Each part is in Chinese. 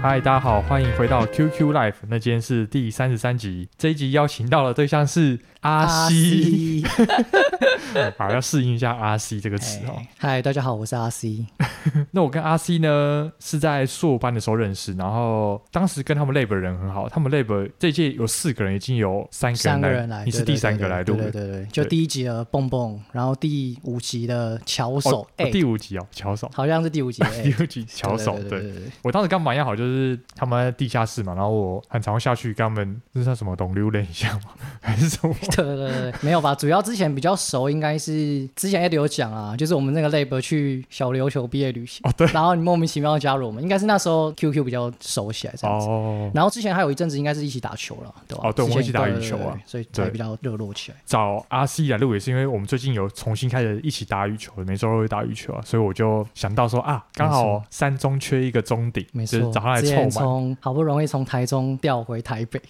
嗨，大家好，欢迎回到 QQ Live， 那今天是第33集，这一集邀请到的对象是阿西好，要适应一下阿西这个词哦。嗨，大家好，我是阿西那我跟阿西呢是在硕班的时候认识，然后当时跟他们 lab 的人很好，他们 lab 这届有4个人，已经有3个人来，你是第3个来录的。对，就第1集的蹦蹦，然后第5集的巧手，第5集哦，巧手好像是第5集第5集巧手，对，我当时刚蛮要好，就是他们在地下室嘛，然后我很常下去跟他们，那算什么懂溜了一下吗？还是什么？对，没有吧？主要之前比较熟，应该是之前也有讲啊，就是我们那个 lab 去小琉球毕业旅行，哦对，然后你莫名其妙加入我们，应该是那时候 QQ 比较熟起来这样子。哦，然后之前还有一阵子应该是一起打球了，对吧？哦对，我们一起打羽球啊，所以才比较热络起来。找阿西来录也是因为我们最近有重新开始一起打羽球，每周都会打羽球啊，所以我就想到说啊，刚好山中缺一个中鼎，没错。找他来凑满，从好不容易从台中调回台北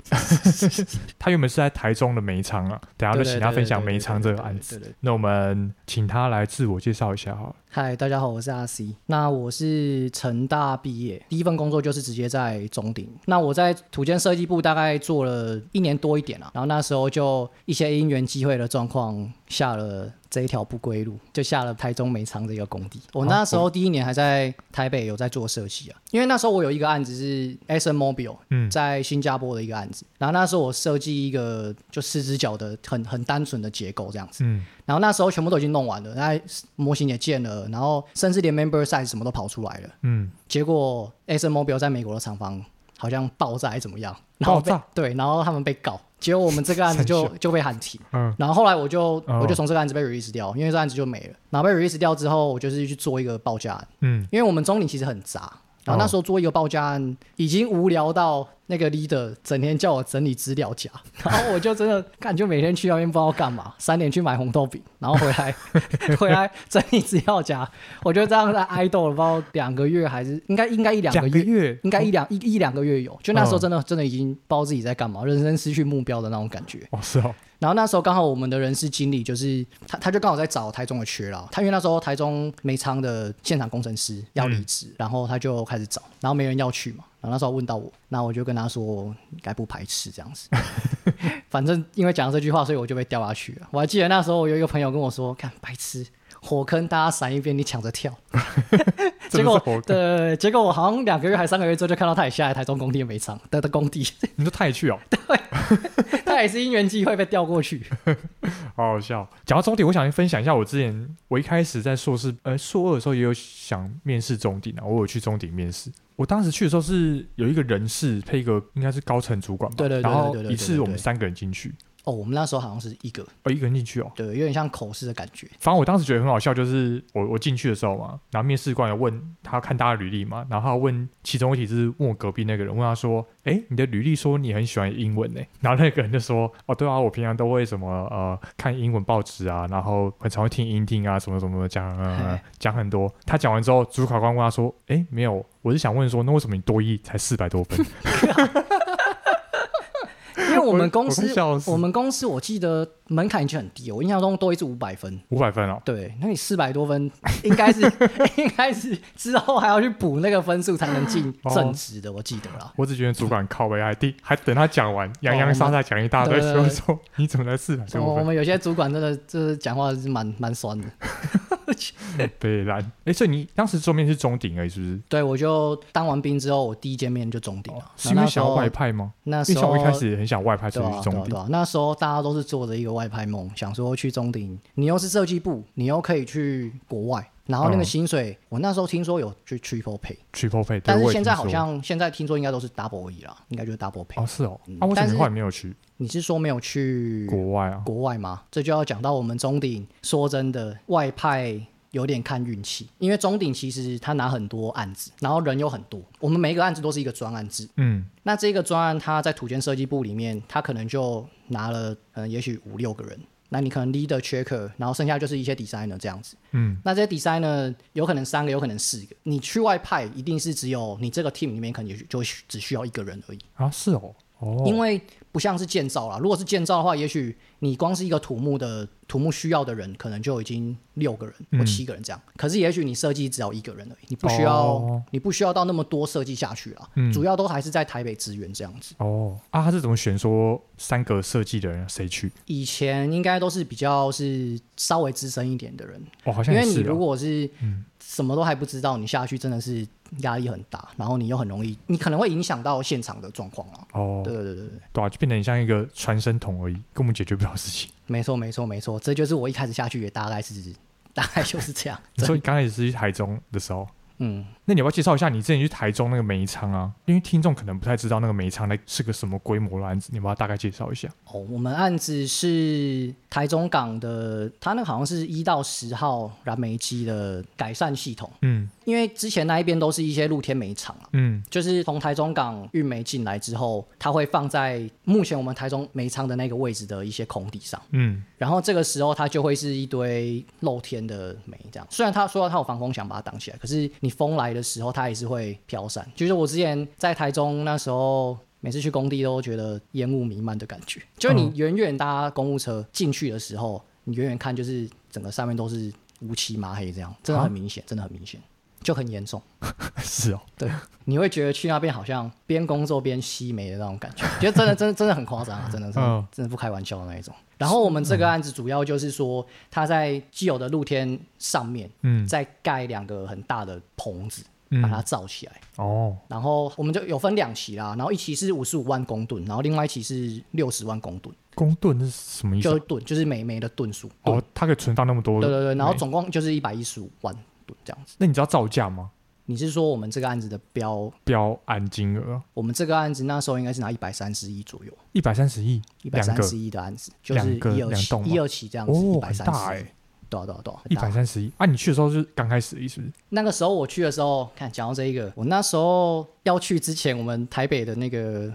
他原本是在台中的梅仓啊，等一下就请他分享梅仓这个案子。那我们请他来自我介绍一下好了。嗨，大家好，我是阿西。那我是成大毕业，第一份工作就是直接在中鼎。那我在土建设计部大概做了1年多一点啊，然后那时候就一些因缘机会的状况下了这一条不归路，就下了台中梅仓这个工地。我那时候第1年还在台北有在做设计啊，因为那时候我有一个案子是 SN Mobile 在新加坡的一个案子，然后那时候我设计一个就4只脚的很单纯的结构这样子，然后那时候全部都已经弄完了，那模型也建了，然后甚至连 member size 什么都跑出来了，结果 SN Mobile 在美国的厂房好像爆炸还是怎么样，然后爆炸，对，然后他们被告，结果我们这个案子就被喊停，然后后来我就从这个案子被 release 掉，因为这个案子就没了。然后被 release 掉之后，我就是去做一个报价案，因为我们中鼎其实很杂，然后那时候做一个报价案已经无聊到那个 leader 整天叫我整理资料夹，然后我就真的感觉每天去那边不知道干嘛，3点去买红豆饼，然后回来整理资料夹，我就这样在 idle 了不知道2个月还是应该1-2个月，应该一两个月有，就那时候真的已经不知道自己在干嘛，人生失去目标的那种感觉。哦，是哦。然后那时候刚好我们的人事经理就是他就刚好在找台中的缺啦，他因为那时候台中梅仓的现场工程师要离职，然后他就开始找，然后没人要去嘛，然后那时候问到我，那我就跟他说该不排斥这样子反正因为讲这句话，所以我就被掉下去了。我还记得那时候我有一个朋友跟我说，看白痴火坑，大家闪一边，你抢着跳结果我好像2个月还3个月之后就看到他也下来台中工地的梅仓的工地。你说他也去哦？对他也是因缘际会被调过去好好笑。讲到中鼎，我想分享一下，我一开始在硕二的时候也有想面试中鼎，我有去中鼎面试。我当时去的时候是有一个人事配一个应该是高层主管吧，对对对对对对对对对对，然后一次我们3个人进去。哦，我们那时候好像是一个人进去哦，对，有点像口试的感觉。反正我当时觉得很好笑，就是我进去的时候嘛，然后面试官有问他看大家的履历嘛，然后他问其中一题就是问我隔壁那个人，问他说，哎，你的履历说你很喜欢英文呢，然后那个人就说，哦对啊，我平常都会什么看英文报纸啊，然后很常会听音听啊，什么什么讲很多。他讲完之后，主考官问他说，哎，没有，我是想问说，那为什么你多益才400多分？因为我们公司我记得门槛已经很低，我印象中多益是500分。500分哦？对，那你400多分应该是之后还要去补那个分数才能进正职的，我记得啦。我只觉得主管靠北还等他讲完，洋洋洒洒讲一大堆，所以说你怎么才400多分？我们有些主管真的就是讲话是蛮酸的北兰。所以你当时做面是中鼎而已是不是？对，我就当完兵之后我第一见面就中鼎了。是因为想要外派吗？那时候我一开始也很想外派，所以去中鼎。对啊，那时候大家都是做着一个外派梦，想说去中鼎你又是设计部，你又可以去国外，然后那个薪水，我那时候听说有去 triple pay， 但是现在好像现在听说应该都是 double 而已啦，应该就是 double pay。 哦是哦，为什么你后来没有去？你是说没有去国外啊？国外吗？这就要讲到我们中鼎，说真的外派有点看运气，因为中鼎其实他拿很多案子，然后人又很多，我们每一个案子都是一个专案制。那这个专案他在土建设计部里面，他可能就拿了也许5-6个人，那你可能 leader checker， 然后剩下就是一些 designer 这样子。那这些 designer 有可能3个，有可能4个。你去外派一定是只有你这个 team 里面可能也就只需要1个人而已啊。是哦，因为不像是建造啦，如果是建造的话，也许你光是一个土木需要的人，可能就已经6个人或7个人这样。可是也许你设计只要1个人而已，你不需要到那么多设计下去啦。主要都还是在台北支援这样子。哦，啊，他是怎么选说3个设计的人谁去？以前应该都是比较是稍微资深一点的人，哦，好像也是，因为你如果是什么都还不知道，你下去真的是压力很大，然后你又很容易，你可能会影响到现场的状况啦。哦，对，对啊，就变成像一个传声筒而已，根本解决不了事情。没错，这就是我一开始下去也大概就是这样。所以你刚开始是去台中的时候，那你要不要介绍一下你之前去台中那个煤仓啊？因为听众可能不太知道那个煤仓是个什么规模的案子，你要不要大概介绍一下？哦，我们案子是台中港的，它那个好像是1到10号燃煤机的改善系统。因为之前那一边都是一些露天煤场啊，就是从台中港运煤进来之后，它会放在目前我们台中煤仓的那个位置的一些空地上，然后这个时候它就会是一堆露天的煤这样。虽然它说它有防风墙把它挡起来，可是你风来的时候它也是会飘散。就是我之前在台中那时候，每次去工地都觉得烟雾弥漫的感觉，就是你远远搭公务车进去的时候，你远远看就是整个上面都是乌漆麻黑这样，真的很明显，就很严重。是哦，对，你会觉得去那边好像边工作边吸煤的那种感觉，觉得真的很夸张啊，真的不开玩笑的那一种。然后我们这个案子主要就是说，它在既有的露天上面，再盖2个很大的棚子，把它罩起来。哦，然后我们就有分2期啦，然后一期是55万公吨，然后另外一期是60万公吨。公吨是什么意思？就是吨，就是煤的吨数。哦，它可以存到那么多。对，然后总共就是115万吨这样子。那你知道造价吗？你是说我们这个案子的标案金额？我们这个案子那时候应该是拿130亿左右。130亿，130亿的案子，就是一二期这样子，130亿。大哎，对啊，131啊！你去的时候是刚开始，是不是？那个时候我去的时候，看讲到这一个，我那时候要去之前，我们台北的那个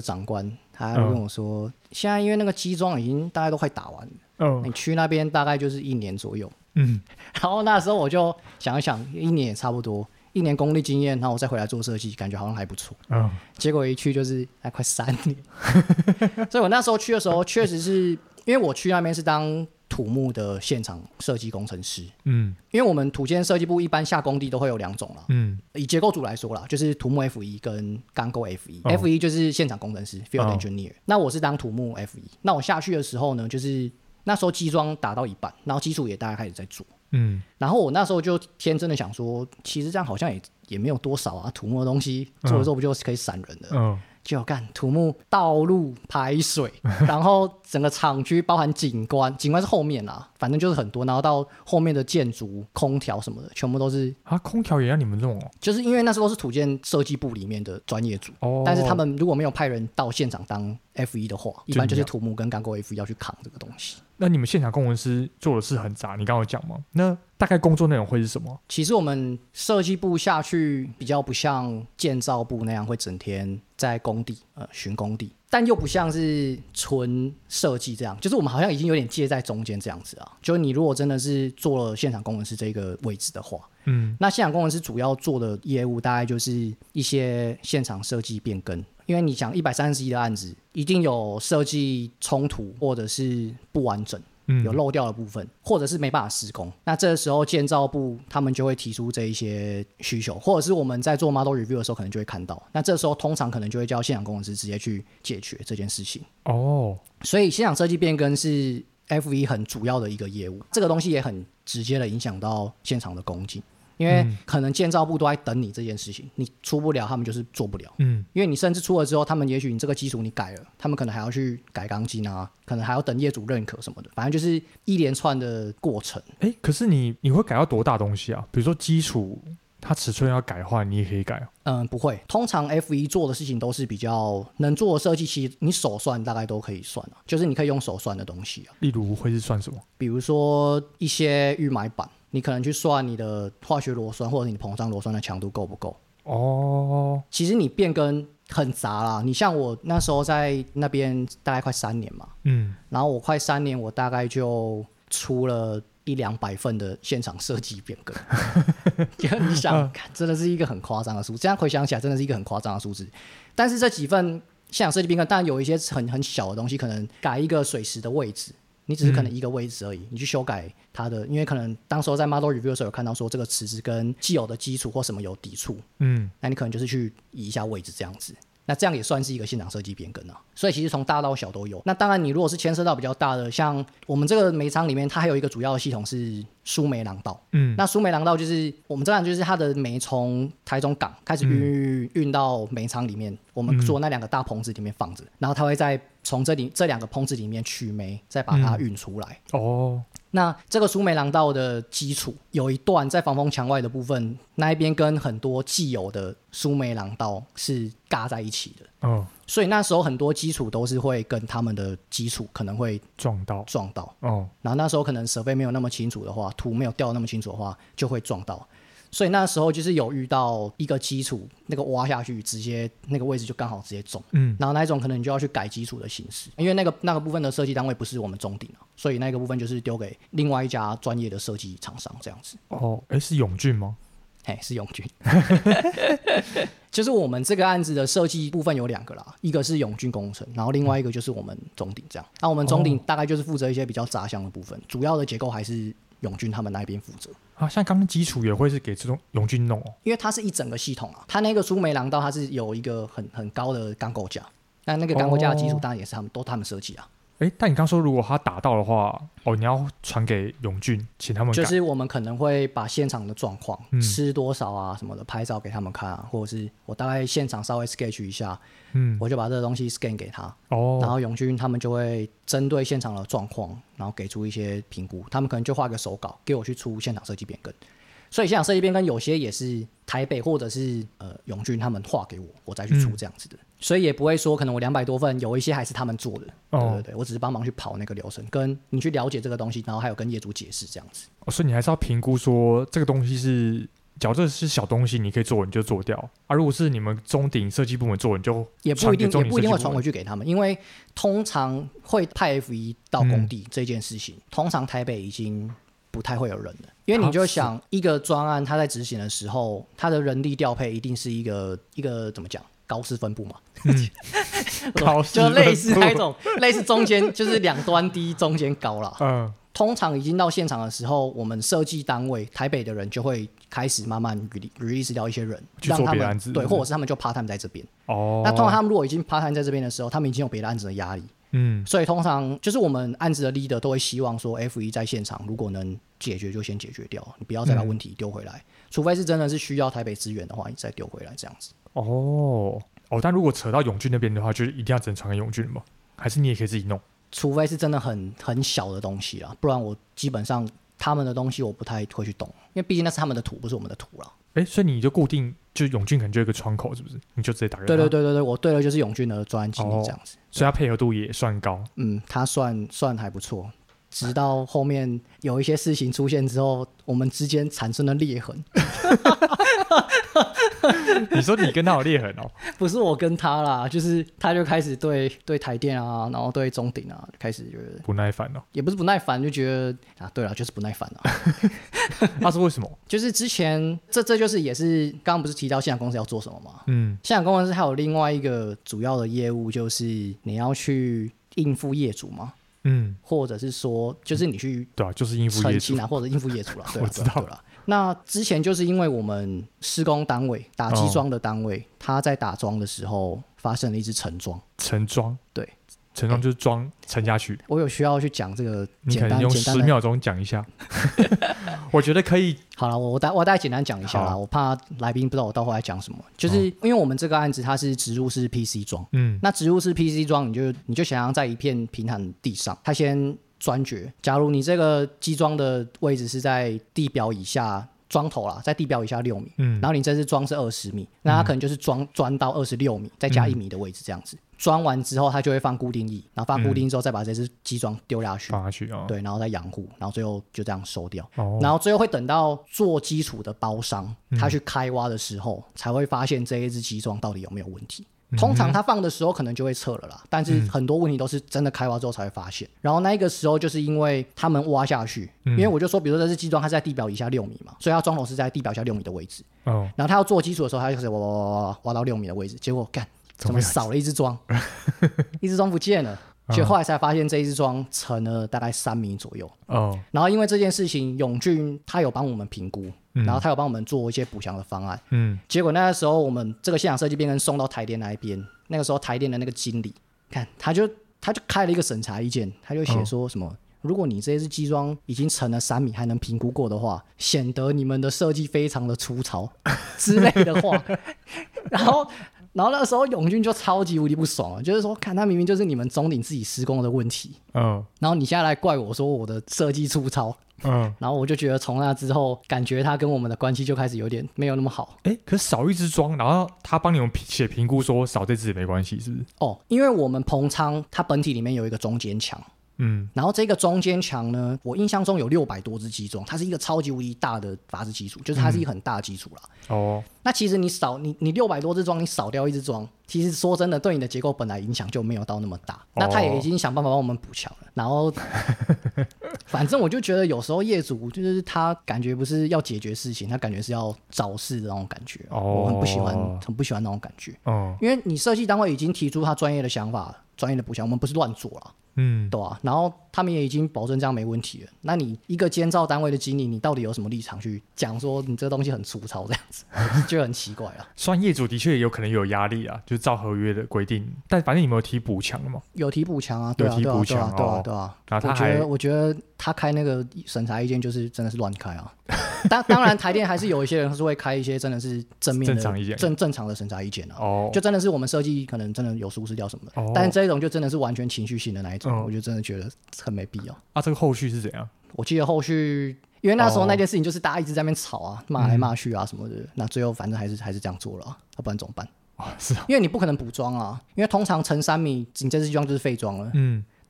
长官，他跟我说，现在因为那个机装已经大概都快打完了，你去那边大概就是1年左右，然后那时候我就想一想，1年也差不多。1年功力经验，然后我再回来做设计，感觉好像还不错。结果一去就是快3年，所以我那时候去的时候，确实是因为我去那边是当土木的现场设计工程师。因为我们土建设计部一般下工地都会有2种啦。以结构组来说啦，就是土木 F1 跟钢构 F1。F1 就是现场工程师 Field Engineer。那我是当土木 F1。那我下去的时候呢，就是那时候基桩打到一半，然后基础也大概开始在做。然后我那时候就天真的想说，其实这样好像也没有多少啊，土木的东西做的时候不就可以闪人的？就干土木道路排水，然后整个厂区包含景观是后面啦，反正就是很多，然后到后面的建筑、空调什么的，全部都是啊，空调也让你们弄哦？就是因为那时候是土建设计部里面的专业组，但是他们如果没有派人到现场当 F1 的话，一般就是土木跟钢构 F1 要去扛这个东西。那你们现场工程师做的事很杂，你刚刚有讲吗？那大概工作内容会是什么？其实我们设计部下去比较不像建造部那样会整天在工地巡工地，但又不像是纯设计这样，就是我们好像已经有点介在中间这样子啊。就是你如果真的是做了现场工程师这个位置的话，那现场工程师主要做的业务大概就是一些现场设计变更。因为你讲131的案子，一定有设计冲突或者是不完整，有漏掉的部分，或者是没办法施工。那这时候建造部他们就会提出这一些需求，或者是我们在做 model review 的时候可能就会看到。那这时候通常可能就会叫现场工程师直接去解决这件事情。所以现场设计变更是 F1 很主要的一个业务，这个东西也很直接的影响到现场的工景。因为可能建造部都在等你这件事情，你出不了他们就是做不了。因为你甚至出了之后，他们也许你这个基础你改了，他们可能还要去改钢筋啊，可能还要等业主认可什么的，反正就是一连串的过程。可是你会改到多大东西啊？比如说基础它尺寸要改的话，你也可以改？不会，通常 F1 做的事情都是比较能做的设计，其实你手算大概都可以算啊，就是你可以用手算的东西啊。例如会是算什么？比如说一些预埋板，你可能去算你的化学螺栓或者你膨胀螺栓的强度够不够。其实你变更很杂啦。你像我那时候在那边大概快3年嘛，然后我快3年，我大概就出了100-200份的现场设计变更。你想，真的是一个很夸张的数字，这样回想起来真的是一个很夸张的数字。但是这几份现场设计变更，当然有一些很小的东西，可能改一个水池的位置，你只是可能一个位置而已，你去修改它的，因为可能当时候在 model review 的时候有看到说这个池子跟既有的基础或什么有抵触，那你可能就是去移一下位置这样子，那这样也算是一个现场设计变更啊。所以其实从大到小都有。那当然你如果是牵涉到比较大的，像我们这个煤仓里面它还有一个主要的系统是输煤廊道，那输煤廊道就是我们这样，就是它的煤从台中港开始运到煤仓里面，我们做那两个大棚子里面放着，然后它会再从这两个棚子里面取煤，再把它运出来。那这个输煤廊道的基础有一段在防风墙外的部分，那一边跟很多既有的输煤廊道是嘎在一起的，所以那时候很多基础都是会跟他们的基础可能会撞到，然后那时候可能survey没有那么清楚的话，图没有掉那么清楚的话就会撞到，所以那时候就是有遇到一个基础，那个挖下去直接那个位置就刚好直接中，然后那一种可能你就要去改基础的形式，因为那个部分的设计单位不是我们中鼎，所以那个部分就是丢给另外一家专业的设计厂商这样子。是永俊吗？是永俊。就是我们这个案子的设计部分有两个啦，一个是永俊工程，然后另外一个就是我们中鼎这样。那我们中鼎大概就是负责一些比较杂项的部分，主要的结构还是永俊他们那边负责。像刚刚基础也会是给这种永俊弄，因为它是一整个系统啊。它那个输煤廊道它是有一个很高的钢构架，那个钢构架的基础当然也是都他们设计啊。但你刚说如果他打到的话，你要传给永俊请他们改，就是我们可能会把现场的状况，吃多少啊什么的拍照给他们看啊，或者是我大概现场稍微 sketch 一下，我就把这个东西 scan 给他，然后永俊他们就会针对现场的状况然后给出一些评估，他们可能就画个手稿给我去出现场设计变更。所以现场设计变更有些也是台北或者是永俊他们画给我再去出这样子的，所以也不会说可能我200多份有一些还是他们做的，对对对，我只是帮忙去跑那个流程，跟你去了解这个东西，然后还有跟业主解释这样子。所以你还是要评估说这个东西是，假如这是小东西你可以做你就做掉啊，如果是你们中鼎设计部门做你就也不一定会传回去给他们，因为通常会派 F1 到工地这件事情，通常台北已经不太会有人的，因为你就想一个专案它在执行的时候，它的人力调配一定是一个怎么讲高斯分布嘛，就类似那种类似中间就是两端低中间高啦。通常已经到现场的时候，我们设计单位台北的人就会开始慢慢 release 掉一些人去做别的案子，对，或者是他们就 part time 在这边。那通常他们如果已经 part time 在这边的时候，他们已经有别的案子的压力。所以通常就是我们案子的 leader 都会希望说 F1 在现场如果能解决就先解决掉，你不要再把问题丢回来，除非是真的是需要台北资源的话你再丢回来这样子。但如果扯到永俊那边的话就一定要只能传给永俊吗？还是你也可以自己弄？除非是真的很小的东西啦，不然我基本上他们的东西我不太会去懂，因为毕竟那是他们的土不是我们的土啦。所以你就固定就永俊可能就有一个窗口是不是，你就直接打给他？对，我对了，就是永俊的专案经理这样子，所以他配合度也算高。他算还不错，直到后面有一些事情出现之后，我们之间产生了裂痕。你说你跟他有裂痕哦？不是我跟他啦，就是他就开始对台电啊，然后对中鼎啊，开始觉得不耐烦了。也不是不耐烦，就觉得对啦，就是不耐烦了。那是为什么？就是之前这就是也是刚刚不是提到现场公司要做什么吗？现场公司还有另外一个主要的业务就是你要去应付业主嘛。或者是说就是你去对啊，就是应付业主或者应付业主啦。我知道了。那之前就是因为我们施工单位打基桩的单位，他在打桩的时候发生了一只沉桩，对，沉桩就是桩沉下去。我有需要去讲这个简单，你可能用10秒钟讲一下。我觉得可以。好了，我大概简单讲一下啦，我怕来宾不知道我到后来讲什么。就是因为我们这个案子它是植入式 PC 桩，那植入式 PC 桩你就想象在一片平坦地上，它先钻掘。假如你这个基桩的位置是在地表以下。桩头啦，在地表以下6米，然后你这次桩是20米，那它可能就是钻到26米，再加1米的位置这样子。装完之后，它就会放固定翼，然后放固定之后，再把这只基桩丢下去，放下去对，然后再养护，然后最后就这样收掉。然后最后会等到做基础的包商，他去开挖的时候，才会发现这一只基桩到底有没有问题。通常他放的时候可能就会测了啦，但是很多问题都是真的开挖之后才会发现。然后那个时候就是因为他们挖下去，因为我就说比如说这是基桩它是在地表以下6米嘛，所以它桩头是在地表以下6米的位置，然后他要做基础的时候他就开始挖到6米的位置，结果干怎么少了一只桩一只桩不见了，所以后来才发现这一只桩沉了大概3米左右。哦，然后因为这件事情永俊他有帮我们评估，然后他有帮我们做一些补强的方案。嗯，结果那个时候我们这个现场设计变更送到台电那一边，那个时候台电的那个经理看他就开了一个审查意见，他就写说什么，如果你这只基桩已经沉了3米还能评估过的话，显得你们的设计非常的粗糙之类的话然后那时候永俊就超级无敌不爽了，就是说看他明明就是你们总顶自己施工的问题，然后你现在来怪我说我的设计粗糙，然后我就觉得从那之后感觉他跟我们的关系就开始有点没有那么好。可是少一只桩，然后他帮你们写评估说少这只也没关系是不是？哦，因为我们棚仓它本体里面有一个中间墙，然后这个中间墙呢，我印象中有600多只基桩，它是一个超级无敌大的法制基础，就是它是一个很大的基础啦。那其实你600多只桩，你少掉一只桩，其实说真的对你的结构本来影响就没有到那么大。那他也已经想办法帮我们补强了，然后反正我就觉得有时候业主就是他感觉不是要解决事情，他感觉是要找事的那种感觉。我很不喜欢那种感觉。因为你设计单位已经提出他专业的想法，专业的补强，我们不是乱做啦。对啊，然后他们也已经保证这样没问题了，那你一个监造单位的经理，你到底有什么立场去讲说你这个东西很粗糙这样子，就很奇怪了。虽然业主的确有可能有压力啊，就是照合约的规定，但反正你没有提补强了嘛？有提补强啊，对啊，有提补强，对啊。然后他还我觉得他开那个审查意见就是真的是乱开啊。当然台电还是有一些人是会开一些真的是正面的正常的审查意见啊。就真的是我们设计可能真的有疏失掉什么的，但这一种就真的是完全情绪性的那一种，我就真的觉得很没必要。这个后续是怎样？我记得后续因为那时候那件事情就是大家一直在那边吵啊，骂来骂去啊什么的，那最后反正还是这样做了啊，要不然怎么办？是啊，因为你不可能补桩啊，因为通常沉3米，你这支桩就是废桩了。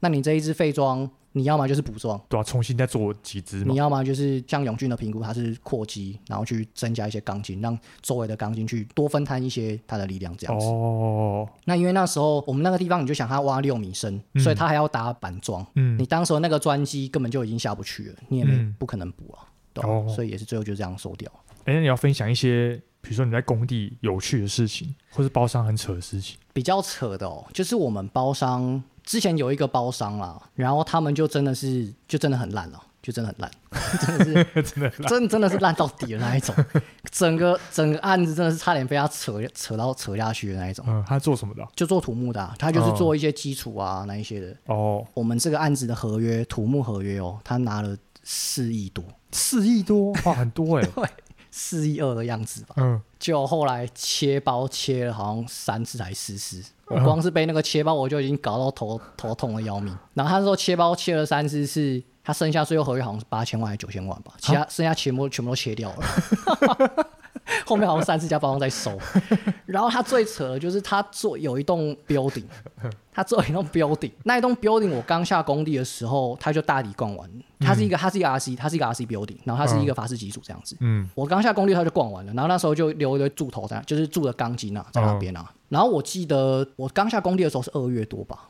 那你这一支废桩，你要嘛就是补桩，对啊，重新再做几支嘛。你要嘛就是像永俊的评估，它是扩基，然后去增加一些钢筋，让周围的钢筋去多分摊一些它的力量这样子。那因为那时候我们那个地方，你就想它挖6米深，所以它还要打板桩。你当时候那个砖基根本就已经下不去了，你也不可能补啊，对啊，所以也是最后就这样收掉。那你要分享一些，比如说你在工地有趣的事情，或是包商很扯的事情。比较扯的就是我们包商。之前有一个包商啦，然后他们就真的很烂，真的是烂到底的那一种，整个案子真的是差点被他扯下去的那一种。他做什么的啊？就做土木的啊，他就是做一些基础啊那一些的。我们这个案子的合约，土木合约他拿了4亿多，4亿多，哇，很多欸。对，4亿2的样子吧。就后来切包切了好像3次还4次。我光是被那个切包我就已经搞到头痛的要命。然后他说切包切了3次，是他剩下最后合约好像是8000万还9000万吧，其他剩下全部都切掉了。后面好像3次加包装在收。然后他最扯的就是他有一栋 building， 他做一栋 building， 那一栋 building 我刚下工地的时候他就大抵逛完了。它是一个 RC building， 然后它是一个法式基础这样子。我刚下工地他就逛完了，然后那时候就留一堆柱头在，就是柱的钢筋啊在那边啊。然后我记得我刚下工地的时候是2月多吧，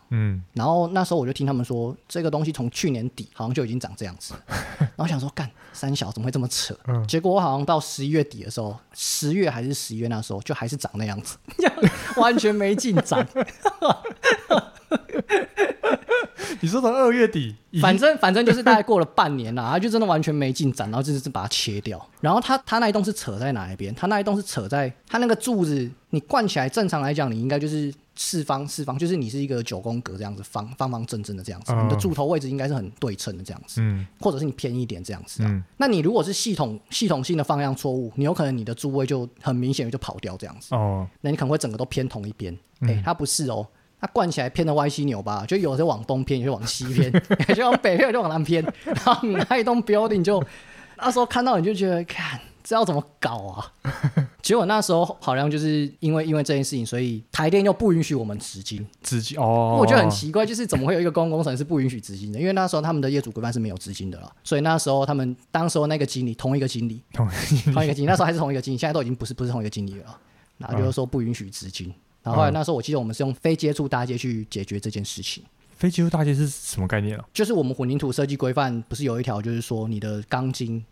然后那时候我就听他们说这个东西从去年底好像就已经长这样子，然后想说干三小怎么会这么扯，结果我好像到11月底的时候，10月还是11月那时候就还是长那样子，完全没进展。你说从2月底，反正就是大概过了半年啦，他就真的完全没进展，然后就是把它切掉。然后他那一栋是扯在哪一边？他那一栋是扯在他那个柱子，你灌起来正常来讲，你应该就是四方，就是你是一个9宫格这样子，方正的这样子，你的柱头位置应该是很对称的这样子，或者是你偏一点这样子啊。那你如果是系统性的方向错误，你有可能你的柱位就很明显就跑掉这样子。那你可能会整个都偏同一边。它不是哦。它灌起来偏的歪七扭八，就有的往东偏，有的往西偏，有的往北偏，有的往南偏。然后你那一栋 building 就那时候看到你就觉得，看这要怎么搞啊？结果那时候好像就是因为这件事情，所以台电又不允许我们执金。执金哦，我觉得很奇怪，就是怎么会有一个公共工程是不允许执金的？因为那时候他们的业主规范是没有执金的啦，所以那时候他们当时候那个经理同一个经理，那时候还是同一个经理，现在都已经不是同一个经理了，然后就是说不允许执金。然后后来那时候我记得我们是用非接触搭接去解决这件事情。非接触搭接是什么概念啊？就是我们混凝土设计规范不是有一条，就是说你的钢筋，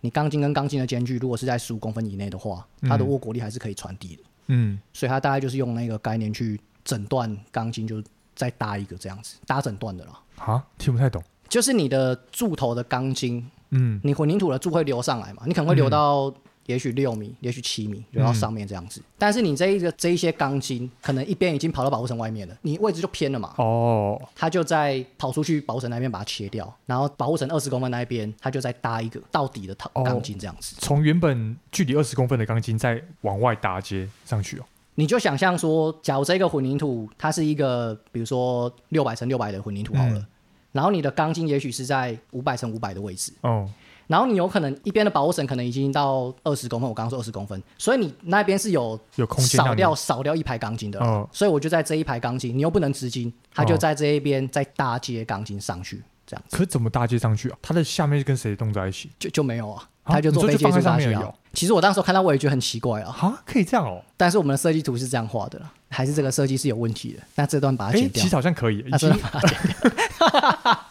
你钢筋跟钢筋的间距如果是在15公分以内的话，它的握果力还是可以传递的。嗯，所以他大概就是用那个概念去诊断钢筋，就再搭一个这样子搭诊断的啦。啊，听不太懂。就是你的柱头的钢筋，嗯，你混凝土的柱会流上来嘛，你可能会流到也许6米、也许7米，流到上面这样子。但是你这一些钢筋，可能一边已经跑到保护层外面了，你位置就偏了嘛。哦，它就在跑出去保护层那边把它切掉，然后保护层20公分那一边，它就再搭一个到底的钢筋这样子。从原本距离20公分的钢筋再往外搭接上去哦。你就想象说，假如这个混凝土它是一个，比如说600x600的混凝土好了，然后你的钢筋也许是在500x500的位置。哦。然后你有可能一边的保护绳可能已经到20公分，我刚刚说20公分，所以你那边是有空间少掉一排钢筋的、哦、所以我就在这一排钢筋，你又不能直筋，它就在这一边再搭接钢筋上去这样子。可怎么搭接上去啊？它的下面跟谁动在一起？就没有啊，它就做非接触搭接啊。其实我当时看到我也觉得很奇怪啊，啊，可以这样哦。但是我们的设计图是这样画的啦，还是这个设计是有问题的。那这段把它剪掉，其实好像可以，那这段把它剪掉。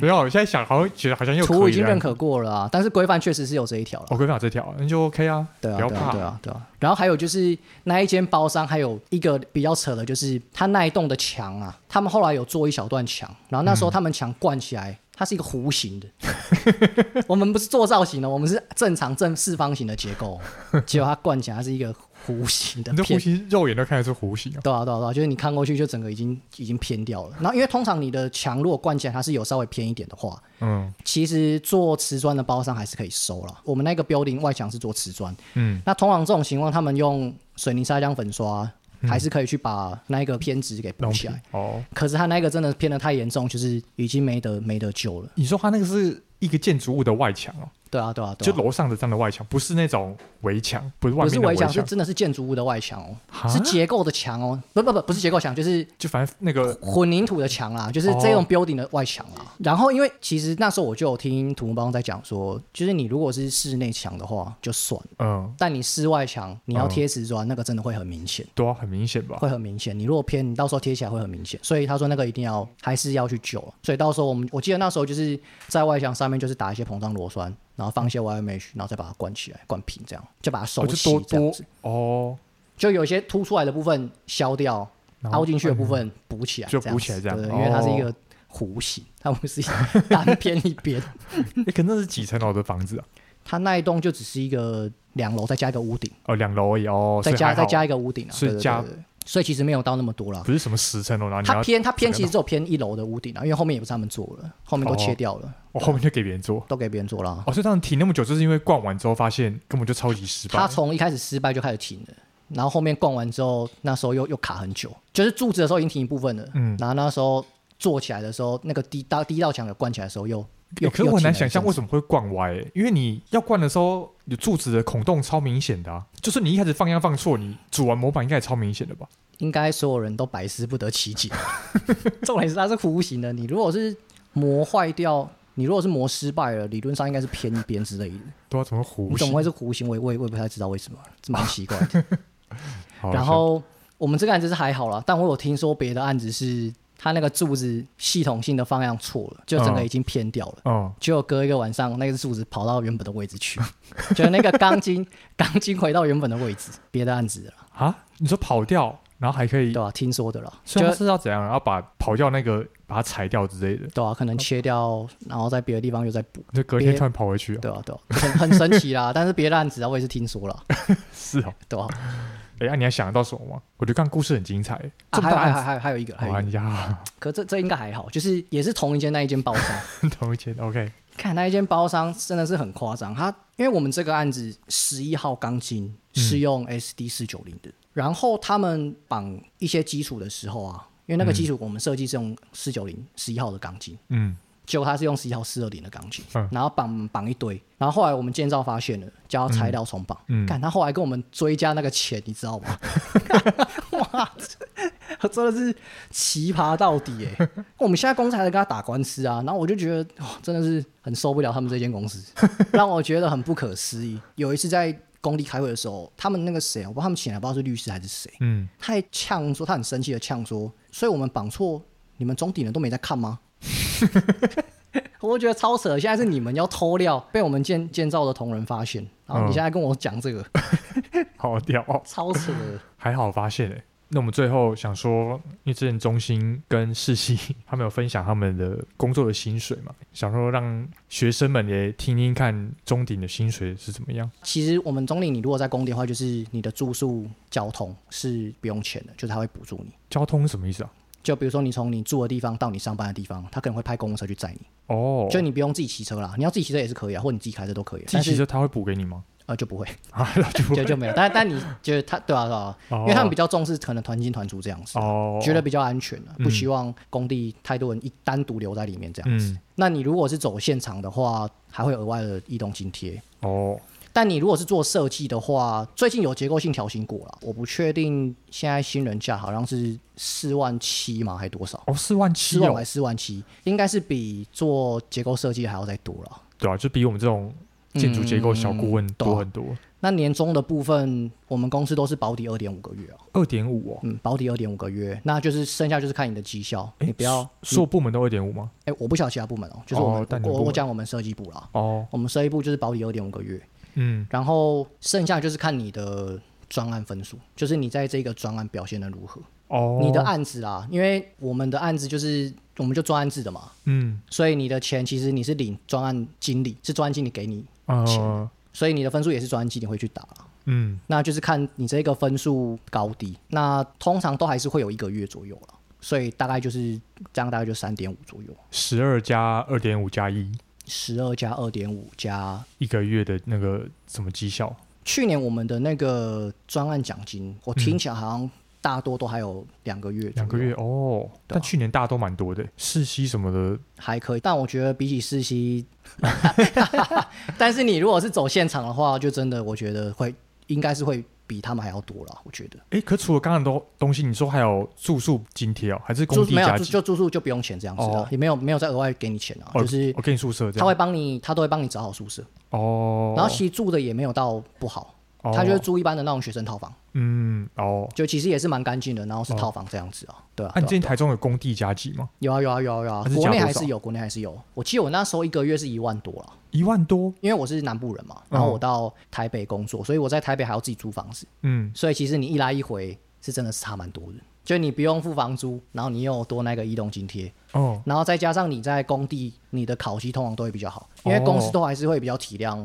没有，我现在想好像觉得好像又可以了，图已经认可过了啊，但是规范确实是有这一条了。哦，规范有这条，那就 OK 啊，对啊，不要怕，对啊。然后还有就是那一间包商还有一个比较扯的，就是他那一栋的墙啊，他们后来有做一小段墙，然后那时候他们墙灌起来。它是一个弧形的，我们不是做造型的，我们是正常正四方形的结构，结果它灌起来它是一个弧形的片。你这弧形肉眼都看得出弧形啊。对啊，就是你看过去就整个已经偏掉了。然后因为通常你的墙如果灌起来它是有稍微偏一点的话，其实做瓷砖的包商还是可以收啦。我们那个 building 外墙是做瓷砖，那通常这种情况他们用水泥砂浆粉刷。还是可以去把那个偏值给补起来、哦、可是他那个真的偏得太严重，就是已经没得救了。你说他那个是一个建筑物的外墙哦？对啊，就楼上的这样的外墙，不是那种围墙，不是外面的围墙，是真的是建筑物的外墙哦，是结构的墙哦，不是结构墙，就反正那个混凝土的墙啦，就是这种 building 的外墙啦。然后因为其实那时候我就有听土木包在讲说，就是你如果是室内墙的话就算了，但你室外墙你要贴瓷砖，那个真的会很明显。对啊，很明显吧？会很明显，你如果偏，你到时候贴起来会很明显，所以他说那个一定要还是要去救。所以到时候我记得那时候就是在外墙上面就是打一些膨胀螺栓。然后放一些 YMH， 然后再把它灌起来，灌平这样，就把它收起这样子。哦，就有一些凸出来的部分削掉，凹进去的部分补起来，就补起来这样。对，因为它是一个弧形，它不是单边一边。可那是几层楼的房子啊？它那一栋就只是一个2楼，再加一个屋顶。哦，2楼而已哦，再加一个屋顶啊，是加。对，所以其实没有到那么多啦，不是什么10层楼。它偏其实只有偏1楼的屋顶啦，因为后面也不是他们做了，后面都切掉了，后面就给别人做，都给别人做啦。所以他们停那么久，就是因为灌完之后发现根本就超级失败。他从一开始失败就开始停了，然后后面灌完之后，那时候又卡很久，就是柱子的时候已经停一部分了，然后那时候做起来的时候，那个第一道墙有灌起来的时候又可是我很难想象为什么会灌歪、欸、因为你要灌的时候有柱子的孔洞超明显的啊，就是你一开始放样放错，你煮完模板应该也超明显的吧？应该所有人都百思不得其解。重点是它是弧形的，你如果是磨坏掉，你如果是磨失败了，理论上应该是偏一边之类的。对啊，怎么弧形？你怎么会是弧形？我也不太知道为什么，这蛮奇怪的。然后我们这个案子是还好啦，但我有听说别的案子是。他那个柱子系统性的方向错了，就整个已经偏掉了。结果隔一个晚上，那个柱子跑到原本的位置去，就那个钢筋回到原本的位置。别的案子了啊？你说跑掉，然后还可以？对啊，听说的了。所以他是要怎样？然后把跑掉那个把它裁掉之类的？对啊，可能切掉，然后在别的地方又再补。就隔天突然跑回去、啊？对啊，很神奇啦。但是别的案子啊，我也是听说了。是哦，对啊。哎、啊，你还想得到什么吗？我觉得刚故事很精彩、欸啊、还有一个，哇呀！可这应该还好，就是也是同一间那一间包商，同一间 OK。看那一间包商真的是很夸张，他因为我们这个案子11号钢筋是用 SD490 的，然后他们绑一些基础的时候啊，因为那个基础我们设计是用49011号的钢筋，结果他是用11号420的钢筋，然后绑一堆，然后后来我们建造发现了，就要拆掉重绑。干他后来跟我们追加那个钱，你知道吗？哇，他真的是奇葩到底哎！我们现在公司还在跟他打官司啊，然后我就觉得、哦、真的是很受不了他们这间公司，让我觉得很不可思议。有一次在工地开会的时候，他们那个谁，我不知道他们请来不知道是律师还是谁，他还呛说，他很生气的呛说，所以我们绑错，你们中底人都没在看吗？我觉得超扯，现在是你们要偷料被我们建造的同仁发现，然后你现在跟我讲这个，好屌哦，超扯的，还好发现耶。那我们最后想说，因为之前中兴跟世新他们有分享他们的工作的薪水嘛，想说让学生们也听听看中鼎的薪水是怎么样。其实我们中鼎，你如果在工地的话，就是你的住宿、交通是不用钱的，就是他会补助你。交通是什么意思啊？就比如说你从你住的地方到你上班的地方，他可能会派公务车去载你。哦，就你不用自己骑车啦，你要自己骑车也是可以啊，或者你自己开车都可以。自己骑车他会补给你吗？就不会啊，就没有。但你觉得他对啊，因为他们比较重视可能团进团出这样子，觉得比较安全不希望工地太多人一单独留在里面这样子。那你如果是走现场的话，还会有额外的异动津贴哦。但你如果是做设计的话，最近有结构性调薪过了，我不确定现在新人价好像是4.7万嘛，还多少？哦，4.7万，4万还4.7万，应该是比做结构设计还要再多了。对啊，就比我们这种建筑结构小顾问多很多。那年终的部分，我们公司都是保底2.5个月啊。2.5哦？保底2.5个月，那就是剩下就是看你的绩效。你不要所有部门都2.5吗？我不晓得其他部门哦，就是我讲我们设计部啦。哦，我们设计部就是保底2.5个月。然后剩下就是看你的专案分数，就是你在这个专案表现的如何。哦，你的案子啦，因为我们的案子就是我们就专案制的嘛，所以你的钱其实你是领专案经理，是专案经理给你钱，所以你的分数也是专案经理会去打啦。那就是看你这个分数高低，那通常都还是会有1个月左右啦，所以大概就是这样，大概就3.5左右。12+2.5+1。12+2.5+1个月的那个什么绩效？去年我们的那个专案奖金，我听起来好像大多都还有2个月。2个月哦，啊，但去年大都蛮多的。世熙什么的还可以，但我觉得比起世熙，但是你如果是走现场的话，就真的我觉得会应该是会比他们还要多啦，我觉得。可除了刚刚的东西，你说还有住宿津贴哦，还是工地加急？没有，就住宿就不用钱这样子啦，也没有再额外给你钱啊，就是我给你宿舍这样，他都会帮你找好宿舍哦。然后其实住的也没有到不好，他就是住一般的那种学生套房，就其实也是蛮干净的，然后是套房这样子啊，对啊。那你之前台中有工地加急吗？有啊，国内还是有。我记得我那时候1个月是1万多啦。1万多，因为我是南部人嘛，然后我到台北工作，所以我在台北还要自己租房子，所以其实你一来一回是真的是差蛮多的，就你不用付房租，然后你又多那个移动津贴，然后再加上你在工地，你的考绩通常都会比较好，因为公司都还是会比较体谅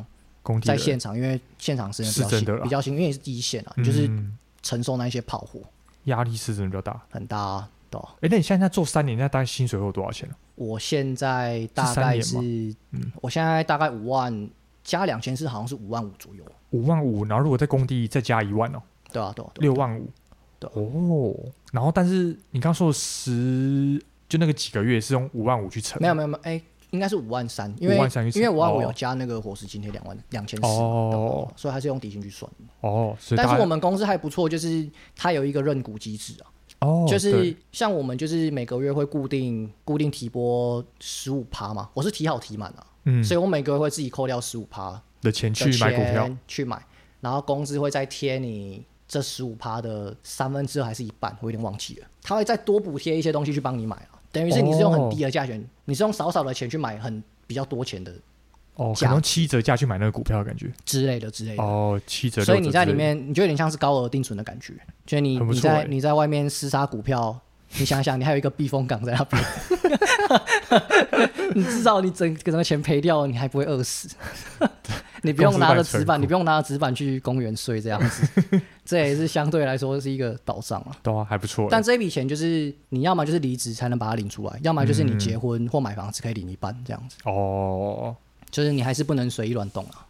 在现场，因为现场时间比较辛苦，因为你是第一线啊，你就是承受那一些炮火，压力是真的比较大，很大啊，对啊。那你现在做3年，那大概薪水会有多少钱啊？我现在大概5万加2400，好像是5万5左右。5万5，然后如果在工地再加1万哦，对啊，6万5，对哦。然后但是你刚刚说就那个几个月是用5万5去乘？没有，应该是5万3，因为5万5有加那个伙食津贴2400，所以还是用底薪去算哦。但是我们公司还不错，就是它有一个认股机制啊。就是像我们就是每个月会固定提拨15%嘛，我是提好提满啊，所以我每个月会自己扣掉15%的钱去买股票然后公司会再贴你这15%的2/3还是1/2，我有点忘记了，他会再多补贴一些东西去帮你买啊，等于是你是用很低的价钱，你是用少少的钱去买比较多钱的。可能7折价去买那个股票的感觉之类的7折6折，所以你在里面你就有点像是高额定存的感觉，就是你在外面厮杀股票，你想想你还有一个避风港在那边，你至少你整个钱赔掉你还不会饿死，你不用拿着纸板去公园睡这样子，这也是相对来说是一个保障啊，对啊，还不错。但这笔钱就是你要么就是离职才能把它领出来，要么就是你结婚或买房子可以领一半这样子就是你还是不能随意乱动啊。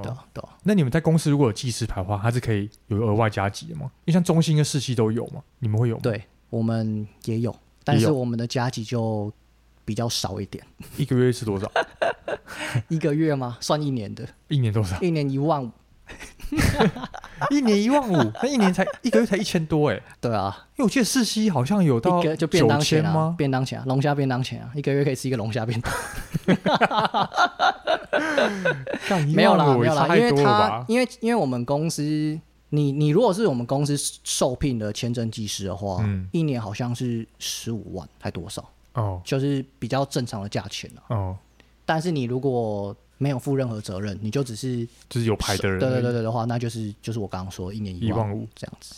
对啊。那你们在公司如果有技师牌的话，它是可以有额外加级的吗？因为像中兴跟世系都有嘛，你们会有吗？对，我们也有，但是我们的加级就比较少一点。1个月是多少？1个月吗？算1年的。1年多少？1年1万5。1年1万5，那1个月才1000多哎。对啊，因为我记得世系好像有到就9000吗？便当钱啊，龙虾便当钱啊，1个月可以吃一个龙虾便当。没有啦，因为我们公司，你如果是我们公司受聘的签证技师的话，1年好像是15万还多少，就是比较正常的价钱啦。但是你如果没有负任何责任，你就只是就是有牌的人，对对对对的话，那就是我刚刚说一年1万5这样子。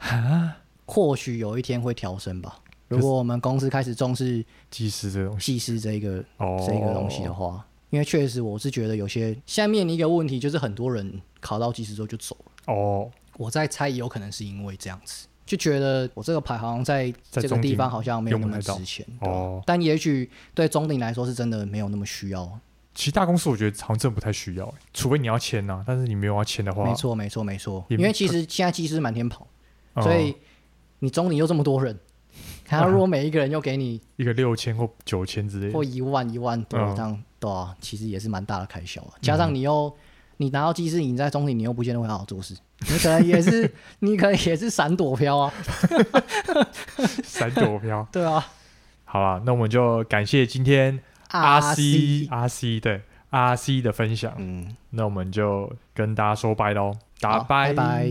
啊，或许有一天会调升吧。如果我们公司开始重视技师这东西，技师这一个东西的话，因为确实我是觉得有些现在面临一个问题，就是很多人考到技师之后就走了。哦，我在猜有可能是因为这样子。就觉得我这个牌好像在这个地方好像没有那么值钱，哦，但也许对中鼎来说是真的没有那么需要。其实大公司我觉得好像真的不太需要，除非你要签啊，但是你没有要签的话，没错没错没错，因为其实现在技师满天跑，所以你中鼎又这么多人，他如果每一个人又给你一个6000或9000之类的，或1万多这样，对啊，其实也是蛮大的开销啊，加上你又。你拿到技师，你在中鼎，你又不见得会好好做事，你可能也是闪躲飘啊，闪躲飘，对啊。好啦，那我们就感谢今天 RC 的分享，那我们就跟大家说拜喽，大家拜拜。